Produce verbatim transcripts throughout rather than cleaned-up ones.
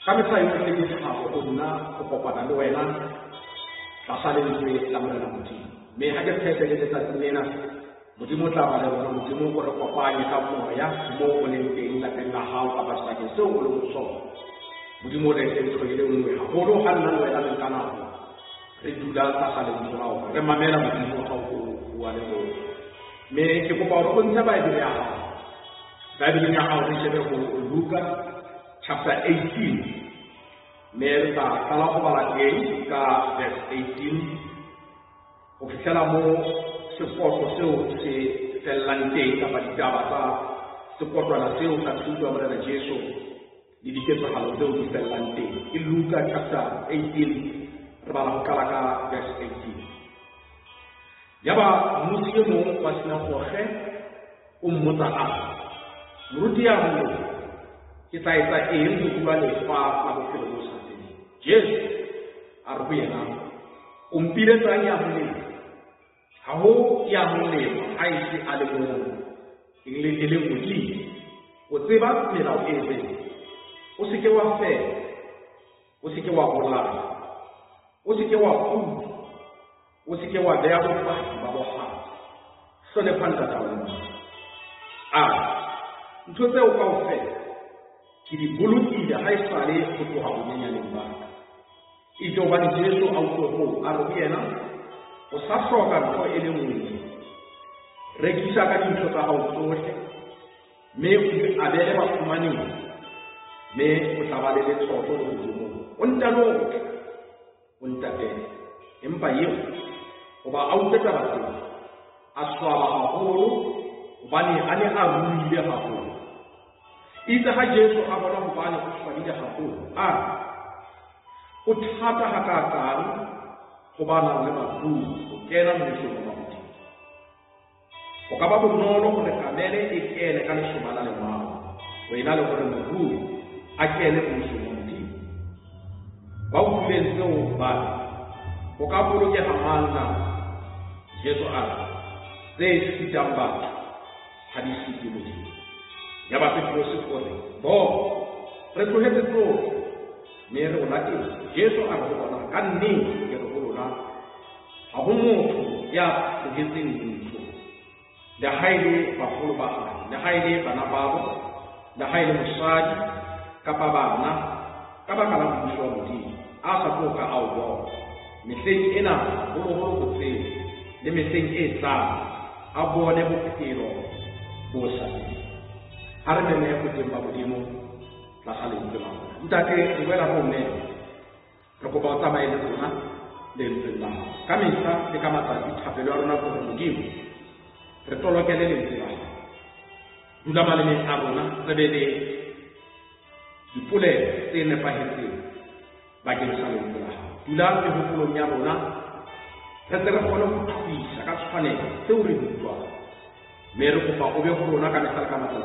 Kami telah memiliki sebuah unna kepada doelan pasal ini dalam dalam uji. Mehajat saya jadi tetap lena. Mudimu telah ada mudimu kalau papa yang kamu ya mau menemui ingat tentang hal apa saja seulur sol. Mudimu dengan sebagai unna. Bodoh halan doelan tanah. Ridudal pasal ini surau. Remamera mudimu kau buat itu. Mereka baru pun sampai dunia. Dari dunia awal saya berluka. Chapter eighteen, Mel ka kalapo balagay ka verse eighteen. Ofisyal mo support ko siyo si Telante kapag dapat sa support ko na siyo sa sudo mo na Jesu. Didikit pa halo siyo si Telante. Iluka chapter eighteen, rabalang kalaka verse eighteen. Yaba musyo mo pas na kohe umutaan. Rudiyan mo. Kita isa eh mukubwa lepa magkakilala sa atin. Yes, arbuya na umpire tayo yamule. Haho yamule ay si alimulong. Ingli ilim uji. Otibat nila eze. Osikewa fe. Osikewa bola. Osikewa um. Osikewa dayaw pa baboha. So ne panta tawon. Ah, ntote ukaw fe. Kiri bulut ida hai sale kutu hauninya limba. Ijo bani Jesu autoho arubiena, osafrokan ko elimuni. Rekisa kani mshota autohe, me adere makumani, me utawalele toto ujumu. Ontano, ontate, empayo, oba auteka basi, aswaba haholo, bani ane arubiya haholo. Ita hajeso abona mbani kushwadida hapo ah uthata hakakari kubana wema kuu kena mwisho mwamuti okababu mnono kune kamele ikele kane shumanale mwao weinale kune mkuu akele mwisho mwamuti waukulenzo mbani okaburuke hamana jeso ala zei sitambati hadisi kimuti Yaba pekro sifone. Bo, resuhete pro. Mere unaki. Yeso arhubana kanni. Yeruhuluna. Ahumu ya sugizin yunchu. Dahaili bakulubana. Dahaili banababu. Dahaili musaji. Kapabana. Kabakala mwisho mudi. Asa poka au bo. Mising ina. Uruhuru kutsi. Nimising isa. Abuwa nebu kitiro. Bosa. Harme ne kutemba budimo la sale budimo utake ngwela bonne loko ba tsama ile tsona le ntla kamisa le kamata dithapelo rona go budimo re tolokele le ntla dula male ne abona sebele dipule tene pa hetse ba ke sale ntla dula le go kolonya bona tsela go bona go tsisa ka tswane theory dipwa mero go ba go be go rona ka metla ka matla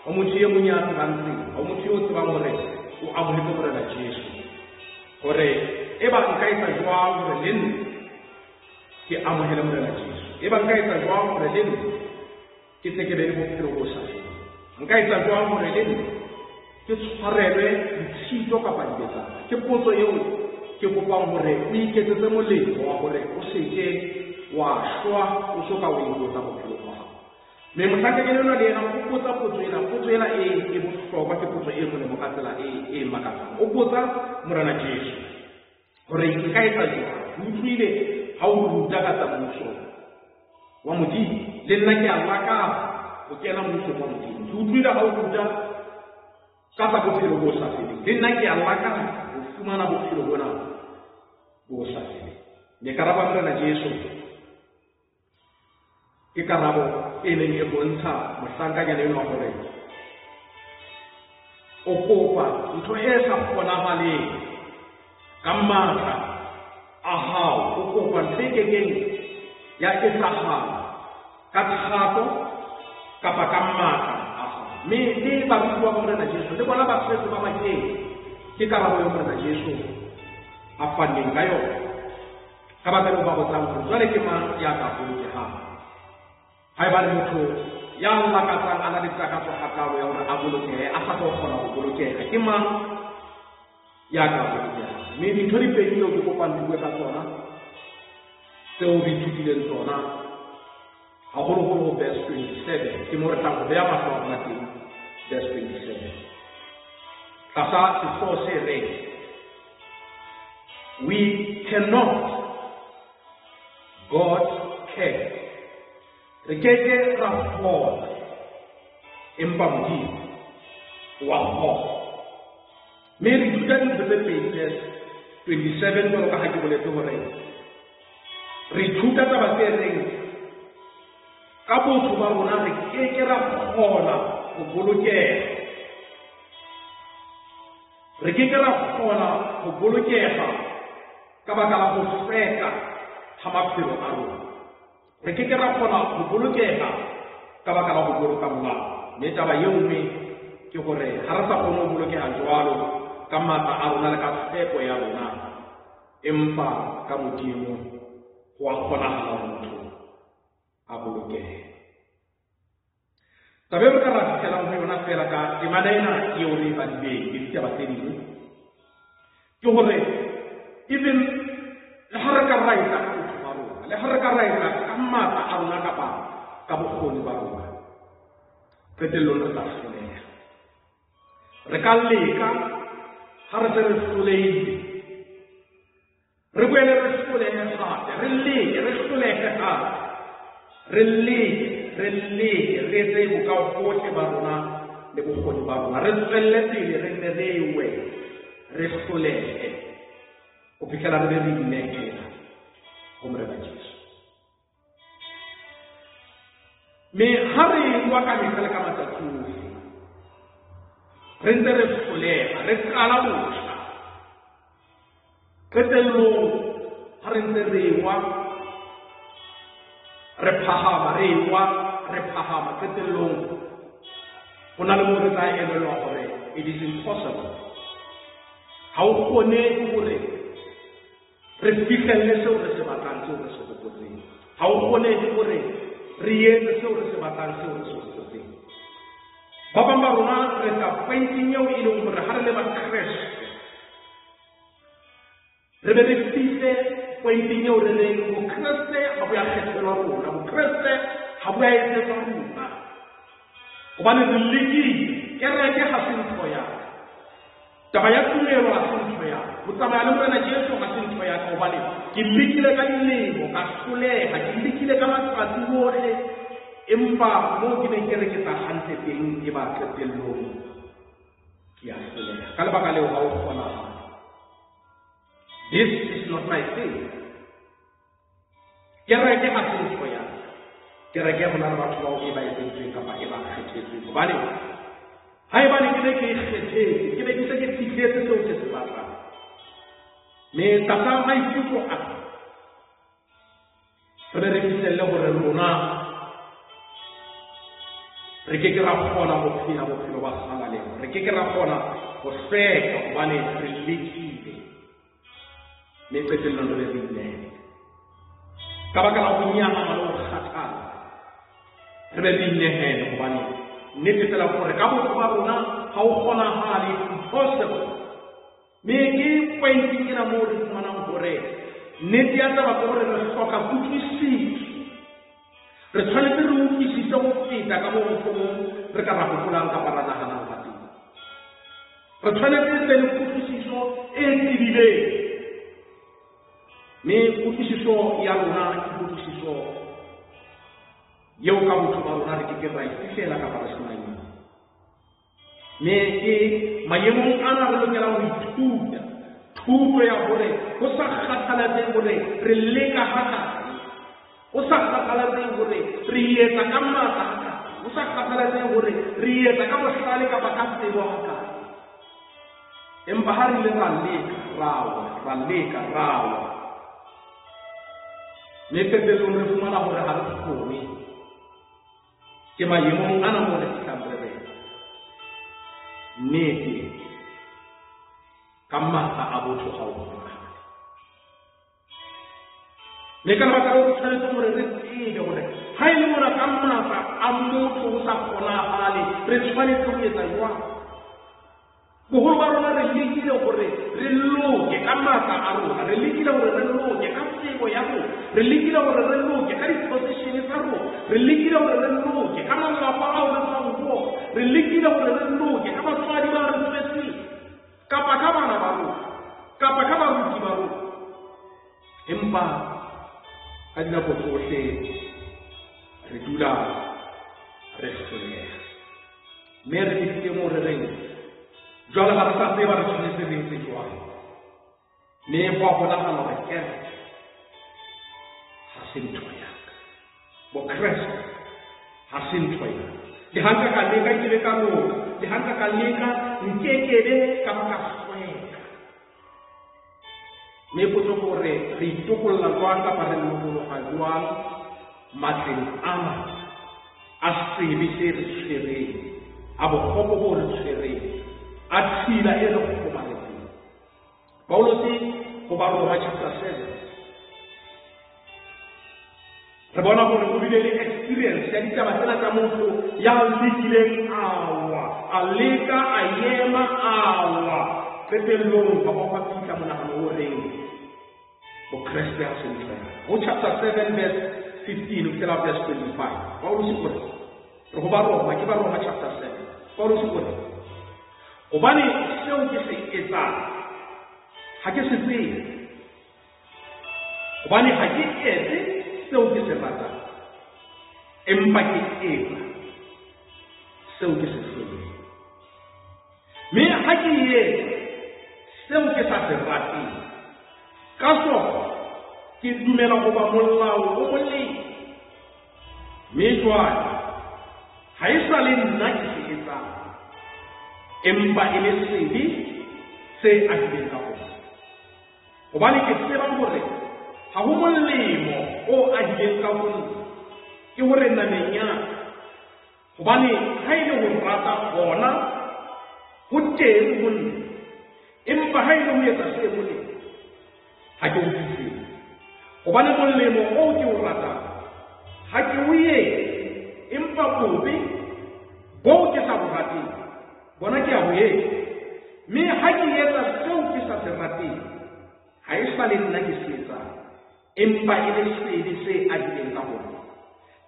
o motho ye munya tsantsi o motho o tsaba gore o amoletse gore na Jesu gore e ba nka itsa jwa gore leno ke amohela gore na Jesu e ba nka itsa jwa gore leno ke tekebe le bophelo bo sa nka itsa jwa gore leno ke tswarelwe ditshito ka badibetsa ke potso eo ke kopang gore o iketsetse molemo wa gore o seke wa shwa o soka o itsa go me motho ke leno le ena o botsa potso ena potso ena e e botlhokwa ke potso e go ka tsela e e makatsa o botsa morana Jesu gore ke ka etsa jang o tshwile ha o ruta ka tsa motho wa modimo le nna ke a maka o kena motho wa modimo o tshwile ha o ruta ka tsa go phelo go sa sele le nna ke a maka o fumana go phelo bona go sa sele ne ka raba morana Jesu ke ka rabo e leng e bontsha mohlankanyana e leng wa gore Opopa ntoyesa kukona mali kamata ahao opopa ntige gengi ya isaha katikato kapakamata ahao mi ni bakuwa mwana Yesu ndiko laba kwetu mama yeye kikala mwana Yesu afanye ngayo kabata baba zangu zwale kima ya kafunje hapa haibali mtu yang makatan anak dikatakan hakau yang abulukeh, apa kau pernah abulukeh? Kima, ya kau punya. Mungkin hari pergi untuk kopan dua katona, teori cuci dan tona. Aku lupa lupa best twenty seven. Timur tangguh berapa tahun nanti best twenty seven. Kata sesuatu sering. We cannot. God cares. Regede rapola embamdi waho meri tudani belepejes twenty-seven bolo kahaji bole tore richuta tabatereng kapo tsumarona regede rapola ubuluke regede rapola ubulukeha kabakala kufeka hamapiro aru Rekeke rapona ubulukeka kabaka la ubuluka mwa neta ba yumi ke gore harasa kono ubulukeka jwalo kama ta aruna ka sepo ya rona empa ka mudimo wa khona ha motho abuluke tabe ka rafikela mo yona fela ka imanaena yo re ba dibe ke tsaba tedi ke gore even la haraka raita le haraka raita amma ta aruna ka ba ka bokgoni ba rona ketelo le tsa sone re ka leka ha re tsere tsoleile re boela re tsoleile thata re leke re tsoleile ha re leke re leke re re bo ka botle ba rona le bokgoni ba rona re tswelle pele re ne re iwe re tsoleile o pikela re re dineke kumreba Jesu. Me hari wakani kala kama tatu. Rendere skolema, rekala busha. Ketelo harendere wa repahama rewa repahama ketelo. Ona le mo tsa ene lo hore. It is impossible. Ha o kone gore Refikele seo re se batlang seo re se hopotseng. Ha o kgone gore re yetse seo re se batlang seo re se hopotseng. Ba bang ba rona re tla painting eo e leng gore ha re le ba Kreste. Re be re fitse painting eo re leng go Kreste ga bo ya kgethelwa rona. Bo Kreste ga bo ya etsetswa rona. Gobane re lekile kereke ga se ntho ya. Taba ya tumelo a sentho ya go tsamaya le mwana Jesu ga sentho ya ka obane ke likile ka dilemo ka solega ke likile ka matsatsi otlhe empa mo ke neng ke re ke tsa hantse teng ke ba qetellong ke a solega ka lebaka leo ga o kgona this is not my thing ke re ke ga sentho ya ke re ke bona batho ba o e ba e sentseng ka ba e ba kgethetseng obane Hai bani ke ke ke ke ke ke ke ke so ke se batla. Me tata mai fuko a. Re re ke se le gore rona re ke ke ra bona mo phila mo philo ba sala le. Re ke ke ra bona go feka ba le triliki. Me petse nna re re ne. Ka ba ka la go nya ma lo khatha. Re re ne he ba ne. Nete tla gore ka bo ba rona ha o gona ha le impossible me ke pointing ena mo re tsana mo gore nete ya taba gore re soka kutisi re tsale re u kutisi go feta ka bo go re ka rapolang ka parana kana ka teng re tsale re le kutisi so e tibile me kutisi so ya rona ke kutisi so Yo kamu cuma menarik keberai, siapa kata semua ini? Mereka mayemung anak lalu kalau itu, tu peraya boleh, usah katalah dia boleh, releka kata, usah katalah dia boleh, rieta kamera kata, usah katalah dia boleh, rieta kamu sekali kata kata dia kata, Mbahari le raleka rawa, raleka rawa. Mepende lumre fumana hore harufu kumi. Kema yemu ana hore kitambrebe. Nete. Kama ta abutu hawa. Nekana karo kutane tumore zeti hore. Haile mura kama ta amutu usakona hali. Rechwani kumye taywa. Kuhu barona religi le gore relo ke ka mata a rona religi le gore relo ke ka tsebo ya go religi le gore relo ke ka disposition tsa go religi le gore relo ke ka malapa a o tsa go religi le gore relo ke ka batswadi ba re tswetse ka paka bana ba rona ka paka ba ruti ba rona empa a dina go tsohle re dula re tsone mere ke mo re reng jwale ga tsa tseba re tshwanetse re itse jwang ne bo bona ka nna ke ha sentho ya bo Kreste ha sentho ya ke hanga ka le ka ke ka mo ke hanga ka le ka nke ke le ka ka swena ne bo tlo gore re itokolla kwa ka ba re mo go ga jwang matleng a a se be se re tshwere a bo go bo re tshwere at sila e lo go ba le teng Paulo se go ba roma chapter seven re bona gore go bile le experience ya ditaba tsena tsa motho ya lekileng awa a leka a yema awa pepelong ba ba fika mona ka go reng bo Kriste a sentle go chapter seven verse fifteen o tla verse twenty-five Paulo se gore go ba roma ke ba roma chapter seven Paulo se gore obane seo ke se etsang ha ke se tsebe obane ha ke etse seo ke se ratang empa ke eba seo ke se tsebe me ha ke ye seo ke sa se rateng ka so ke dumela go ba molao o mole me jwang ha e sa le nna ke se etsang empa ile sedi se a dipetsa go o ba le ke tseba gore ha go molemo o a dipetsa go ke gore nna nenya o ba le ha ile go rata bona go teng go nne empa ha ile mo etsa se mo le ha ke o tshe o ba le molemo o ke o rata ha ke o ye empa go be go ke sa go rateng bona ke a ho ye me ha ke yetsa seo ke sa se rateng ha e sa le nna ke se etsang empa e le sedi se a dileng ka bona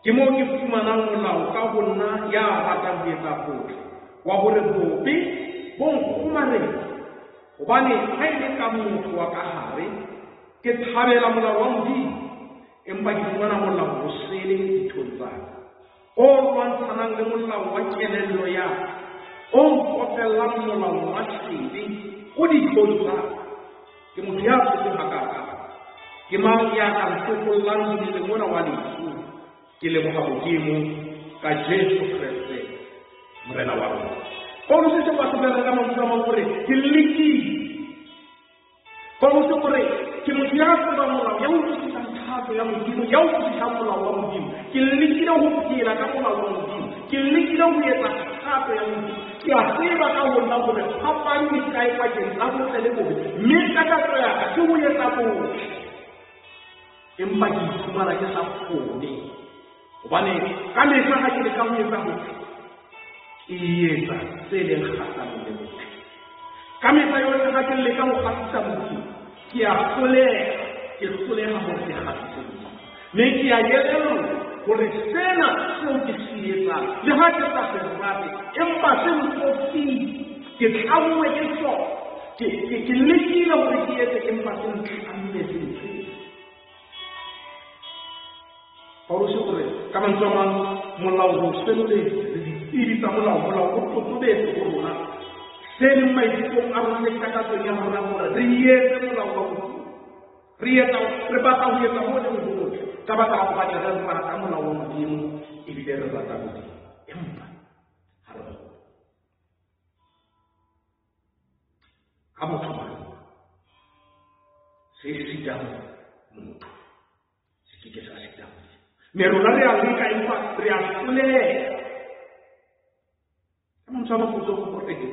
ke mo ke fumanang molao ka bonna ya ratang ho etsa photo wa hore bobe bo nkgomaretsa hobane ha e le ka motho wa ka hare ke thabela molao wa Modimo empa ke fumana molao o seleng dithong tsaka o lwantshanang le molao wa kelello ya o kopela molao wa sebe o di khotsa ke motho ya se makaka ke mang ya ka tsokollang le mona wa ditsu ke le mohabodimo ka Jesu Kriste morena wa rona o no se se ba tsena ka motho wa gore ke liki o no se gore ke motho ya se ba molao ya o se tsatsa ya modimo ya o se tsatsa molao wa modimo ke liki le ho pira ka molao wa modimo ke liki le ho etsa tsatsa ya modimo ke a tseba ka hona gore phapang e kae ka jena go tle le go mme ka ka tsoya ka ke mo yetsa go empa ke tsumara ke sa fone obane ka le sa ga ke ka mo yetsa go e yetsa tsela ga sa mo le ka me sa yo ga ke le ka mo khatsa mo ke a tsole ke tsole ha mo se khatsa mme ke a yetsa gore sena se o ke se yetsa le ha ke sa se rate empa se motsi ke tlawe ke so ke ke ke le ke le o ke etse empa se ntlamme se ntse Paulo se gore ka mantso mang molao go se le di tiri tsa molao molao go tobetse go rona se le maiteko a rona ka ka tso ya rona gore re yetse molao go re yetse re ba ka ho yetsa ho le go ka ba ka go ba dira re ba ka molao wa Modimo e bile re ba ka go empa Amotumano. Sit down. Mutu. Sikikesa sit down. Merunare alika impa triasule. Amon sama kuzo kuportege.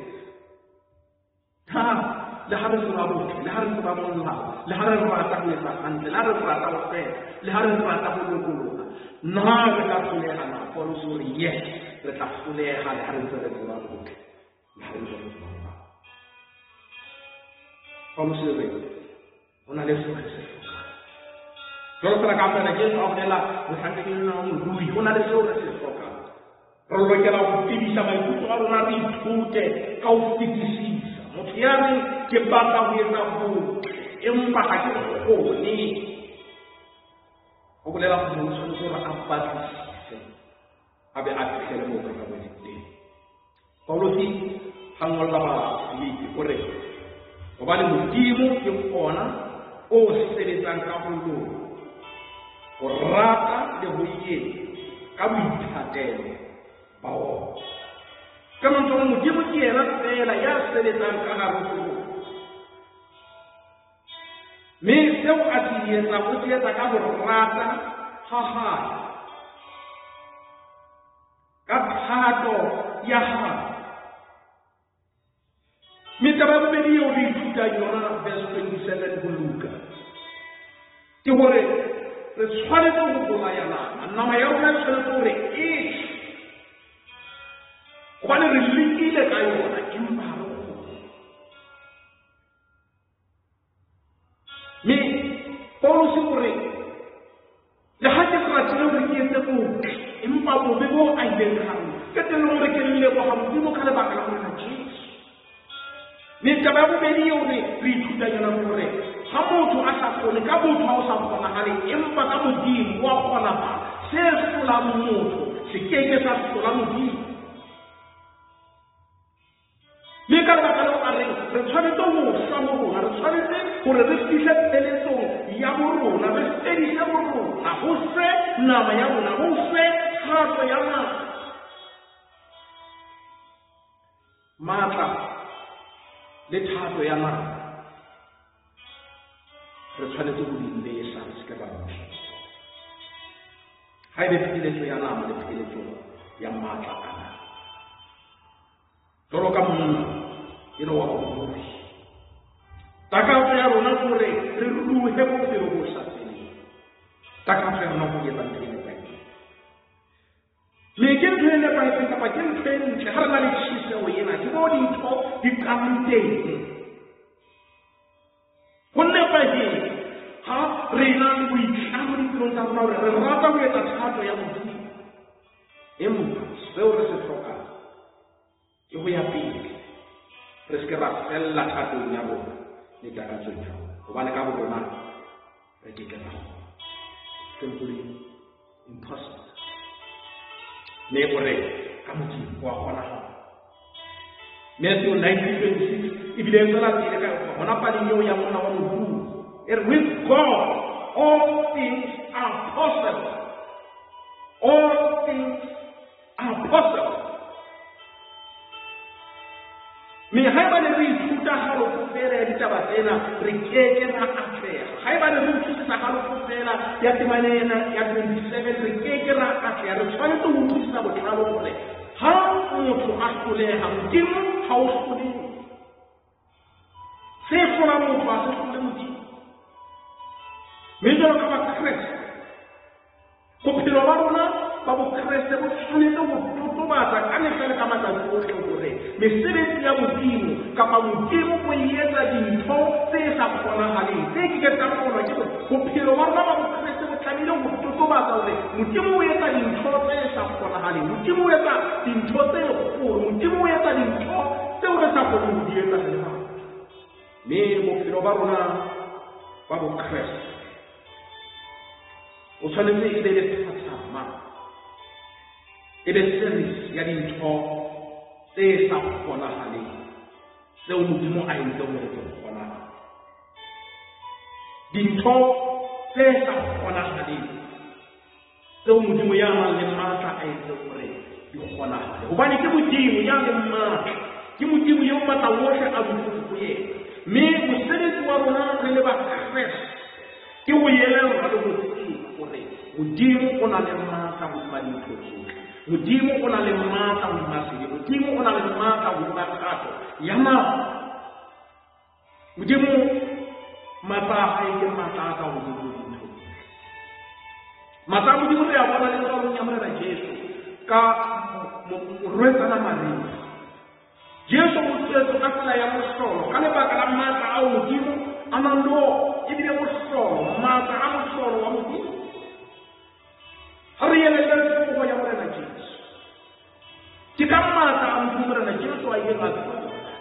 Ha. لهذا الرابط، لهذا الرابط الله، لهذا الرابط من الرحمن، لهذا الرابط والسير، لهذا الرابط من القلوب. نار تحصلها نار، فرسولية تحصلها لهذا الرابط. لهذا الرابط. فرسولية. هنا لسه خسر. جلست ركعتنا جلس أبدلا، وحنتكلم عن الروي. هنا لسه خسر. ربك لا تبي سمعت ولا ريت كنت كوفتي. Motiani kebata wena bu, empa haki ko ni. Okulela kuhusu sura abadi, abe akisele moja kwa mwenye. Paulosi hangolda ba liki kore. Obali mutimu kiona, o sisi tanka hundo, korata dehuye, kabidhatele, bao. Kama mtu mmoja mmoja anasema yasele tanka rufu. Mimi sio atiye na kutia takaborata haha. Kabhato yaha. Mitababu ndio ulikuta yona beste kusele kuluka. Tihore reswale to kubola yana na mayona sele e Kwani riziki ile kayo na kimba hapo. Mi Paulo sikure. Na hata kwa tendo hili ndipo impa bobo aideni hapo. Katendo rekele kwa hapo ndipo kale bakala na Yesu. Ni sababu beli yone rituda yana kure. Hapo tu asafone kabo tu asafona hali impa kabo dini wa kona ba. Sesu la moto. Sikenge sa solamu dini. Mikaraba kalo arre, rechane to mo samoro, rechane te pore restise teleson, yamoro, na besteri yamoro, na hose, na mayamu na hose, hato yama. Mata, let hato yama. Rechane to bulinde yesans kabano. Hai bepile to yana, bepile to yamata kana. Toro kamu. Ino wa kumuri. Taka fero na kure, riru hebo fero kusafiri. Taka fero na kure bantini bantini. Mekele kwenye bantini kapa kwenye kwenye chaharala lishisa weyena. Kibodi ito dikamite. Kwenye bantini, ha renani wikamri kwenye mawre. Rata weta chato ya mtini. Emu, seo resetroka. Yuhu ya pili. Prescriba ella ha tu nyabo ni takacho cha obane ka bo na etiketa simply impossible ne bore kamuti kwa kona Matthew nine twenty-six ibile sala ti ka bona pali nyo ya mona wa mdu er with God all things are possible all things are possible Me haiba le ri tuta haro kupera litabatena rikeke na afea. Haiba le ri tuta haro kupera yatimanena yatundisebe rikeke na afea. Rifani to mutisa botiralo kole. Haro mtu akule hamdimu hauskuli. Sefora mtu asukule mudi. Mindo kama Kristo. Kupiro barona Babu Kristo kufunendo kutumata anefele kama tanzuri kule. Mesele ya mudimu kama mudimu kwenyeza jinto sesa kona hali. Seki keta kona kito kupiro wana Babu Kristo kutamilo kutumata ule. Mudimu weta jinto sesa kona hali. Mudimu weta jinto sesa kuru. Mudimu weta jinto sesa kona mudieta sesa. Me mupiro barona Babu Kristo. Usaleme ile ile tasama. It is serious, yet in talk, say some for the honey. There will be more I don't know for now. In talk, say some for the honey. There will be more young and master I don't know. You want to have one. You would give me young and master. You would give me your mother water. I would give you. Mais vous savez quoi, vous n'avez pas de faire. Que vous y allez, vous allez vous dire qu'on a les mains quand vous parlez de choses. Vous dites qu'on a les mains quand vous marchez. Vous dites qu'on a les mains quand vous marchez. Yama. Vous dites, ma part a été matin quand vous vous dites. Matin, vous dites, vous avez un peu de Jésus. Car vous restez à la marine. Jesu Kristo katla ya musoro kale bagala mata au mudimu amando ibile musoro mata amsoro wa mudimu hari yele lele ko ya mwana Jesu tikamata amkumura na Jesu aye mata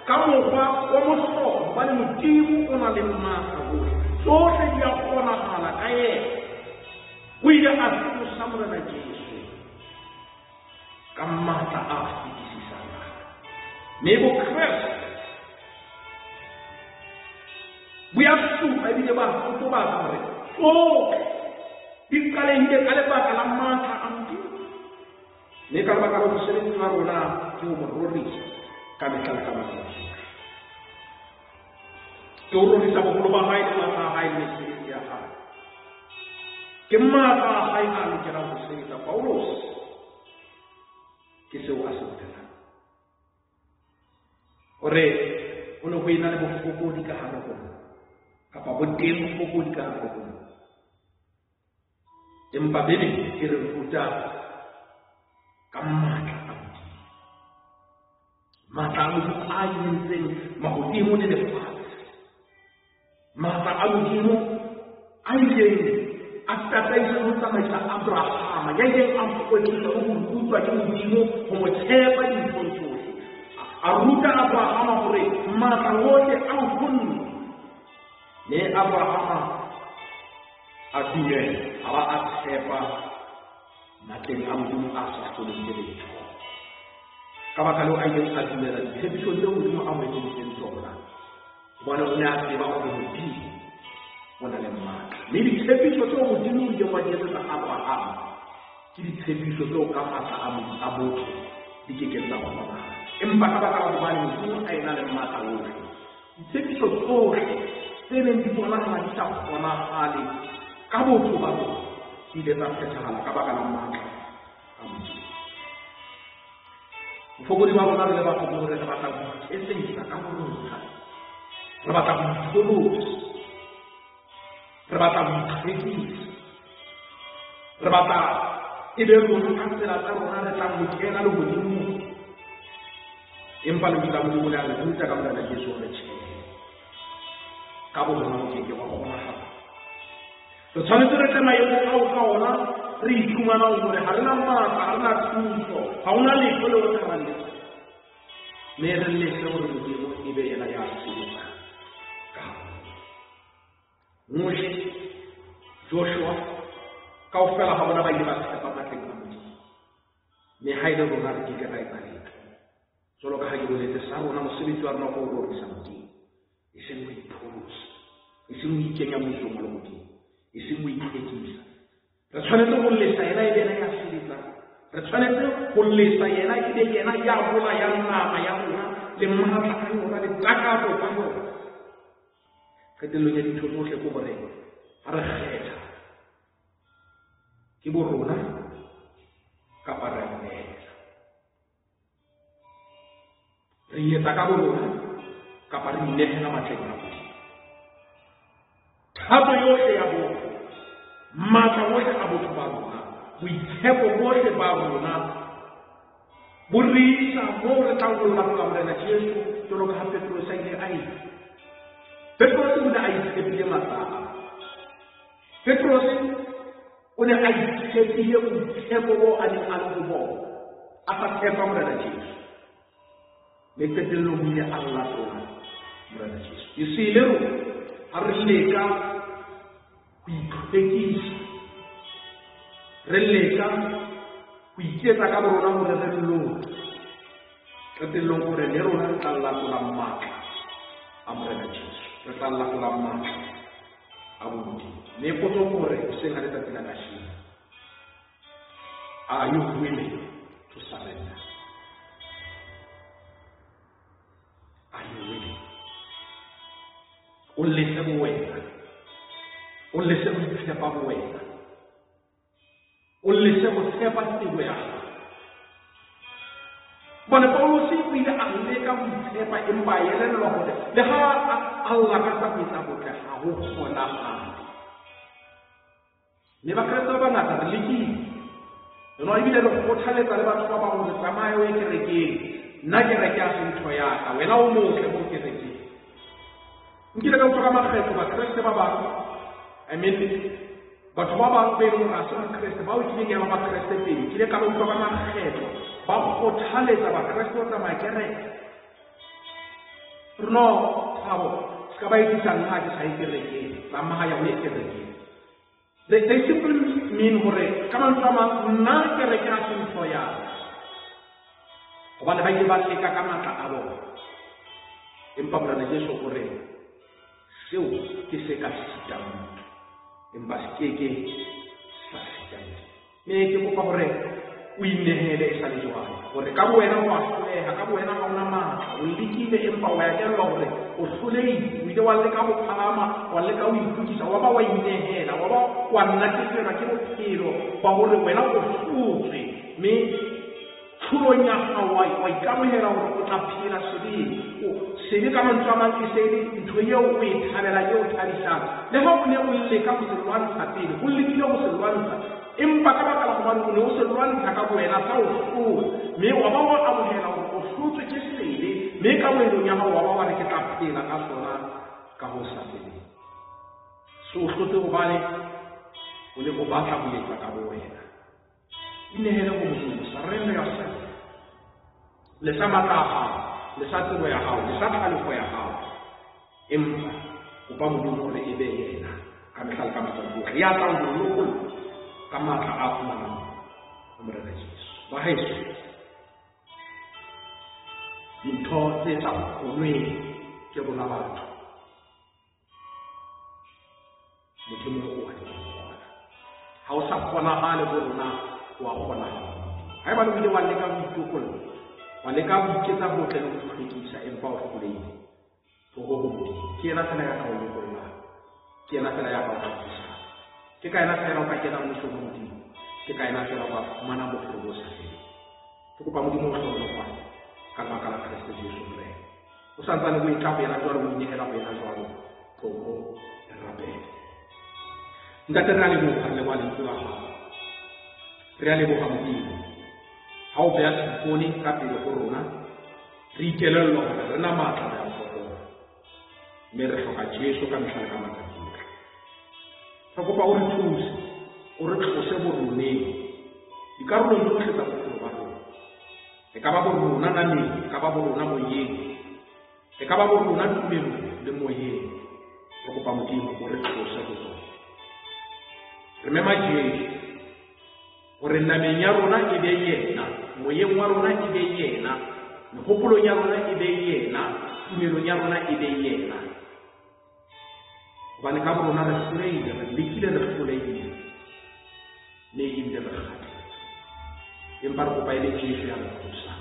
kama kwa wa musoro bali mudimu ona le mata bure sote ya kona kala kaye kuida asu samura na Jesu kama mata asu Nebo Christ, we have two. I did about two bags. Oh, this calendar, Alaba, Alamanta, Amdi. Nekabaka was selling to Arona, you were Rolis, Kamikala Kamaka. You wrote this about Global High, Mata High, Messia High. Kemata High, and General Saint Paulos. Kiso Asukana. Ore uno go ina le bofoko di ka haba go kapa bo teng bofoko di ka haba go empa bene ke re ruta ka mmaka mata a go a yentse mahotimo ne le fatshe mata a go dimo a ile a tsatsa go tsamaya Abraham ya ye a go tlo go bua ke modimo go mo tshepa di pontsho Aruta Abraham hore mata wote au kun ne Abraham adie ala asepa natin amdum asa to le kama kalu ayen adira tebisho ndo mo amwe ni ntola bona una ke ba ko di bona le mata ni di tebisho to mo dinu je wa je sa Abraham ki di tebisho to kama sa amu abo dikeke na baba Embakabaka kubali mtu aina le mata wote. Sepi sotore, tele ndipo na hata kona hali. Kabo kubali. Ile na kachala kabaka na mata. Amji. Ufogori wa mwana le bako bure na mata wote. Ese ni kabo nta. Rabata mtulu. Rabata mtiki. Rabata ile ruhu kansela tarona tangu kena lubudimu. Impala kita mulu la ruta kabla na Yesu ameche kabo na mkeke wa ona to tsane tere kama yeye au kaona ri kuma na umore harina ma harina tuso hauna le kolo wata wale mere le kolo mjimo ibe yana ya asiba mushi Joshua kaufela habana bayiba kapata kingi ne haida roga kike kai Solo che hai volete salvo non si ritorna a coloro che sanno di. E se noi poros, e se noi chiamiamo il suo malodi, e se noi chiediamo. Ragionando con le saiena e le assilita, ragionando con le saiena e le chiena, ya vola, ya una, ya una, le mani, ora le taccato, quando. Che te lo chiedi tutto che può volere. Arreda. Chi vorrà? Caparrà. Riye takabulona kapari nehna machekana hapo yote yabo mata wote abutubana uithepo wote babona burisa more tangulana kwa na Yesu toroka hapo tusaidie ai Petro tuna aisipie mata Petro una aisipie uithepo wo alikalikubo atakepa mwana Yesu Mekete lumia Allah Tuhan berada Yesus. Isilu harleka kuitekis, releka kuiteta kabrona berada Tuhan. Kete lumur nerona Allah Tuhan mak, amrada Yesus. Kete Allah Tuhan mak, abundi. Nepoto kore sengaja tidak nasi. Ayuh willing to surrender. Are you willing only seven ways. Only seven step up ways. Only seven step up the way. But the policy we are making step by step. The heart of Allah is a piece of the house for us. Never can have another religion. You know, even the fortune that was about the Samayo in the game, Nagarakas in Toyata, when almost a book is a game. You don't talk about Christ about Christ about, I mean, but what about Beirut, Christ about being about Christ, you can't talk about Christ, but fortune about Christ was my carriage. No, how Skabai is a large idea again, Samaya makes it again. They simply mean hore, come on from us, not the recreation for ya. One high back, Kakamata Abo. In popularization hore, so Kiseka Sitam. In Baskeke, Sasitam. Make you hore, we may have a saluan. For the Kabuena was, Kabuena on a man, we leak the empower their lorry, or Sulay, we don't want the Kabu Palama, or let our inputs, or our way in the head, or one native hero, but when out of school, me, Turonia Hawaii, or Kabuena, or Tapira Sudi, or Silicon Traman is saying, to your weight, Hanayo Tarisan. The whole level comes in one side, who lives in one side. Impactaba one who knows one Takabuena school, may Wabawa Abuela or school to just say, make a window Yamawa and get up in Asona Kahosati. So Soto Valley will go back up with Takabuena. In the head of Muslims, surrender yourself. The Samakaha, the Satuwea House, the Sataluwea House, Impa, Ubamu for the Ibea, and Kalkamaku, Yatan. Kama ta'afuna umrana Jesus wa Yesu mtho tsa kunwe ke bona batho motho mo wa ha o sa bona hale bona wa bona ha ba le wa le ka mtukolo wa le ka buketsa botle le go fetisa empower kule go go ke ra tsena ya ka o bona ke ra tsena ya ba ke kaena tsela ka ke nna mosho mo ding ke kaena tsela ba mana mo go bosa ke go ba mo dimo go bona ka ka ka Kristo Jesu re o sa tsana go ikapela gore mo nyela ba ena jwa go go rabe ngata ra le go ka le wa le tswa re le go ka mo ding ha o bea tsone ka pele go rona ri kelelo re na matla ya go rona me re go ka Jesu ka mhla ka matla. Ka go ba o tlhose o re tlhose bo roneng dikarolo tsotlhe tsa bophelo ba rona e ka ba bo rona nameng e ka ba bo rona moyeng e ka ba bo rona tumelong le moyeng ka go ba modimo o re tlhose go tsona re mema jeng gore nameng ya rona e be yena moyeng wa rona e be yena mogopolong ya rona e be yena tumelong ya rona e be yena. When I come on another slave, the killer of the lady, making the heart. Embargo by the Jesu and Kusa.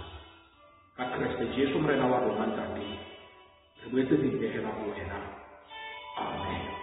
At Christ the Jesu Renawa Romanta, the waited in the Hera. Amen.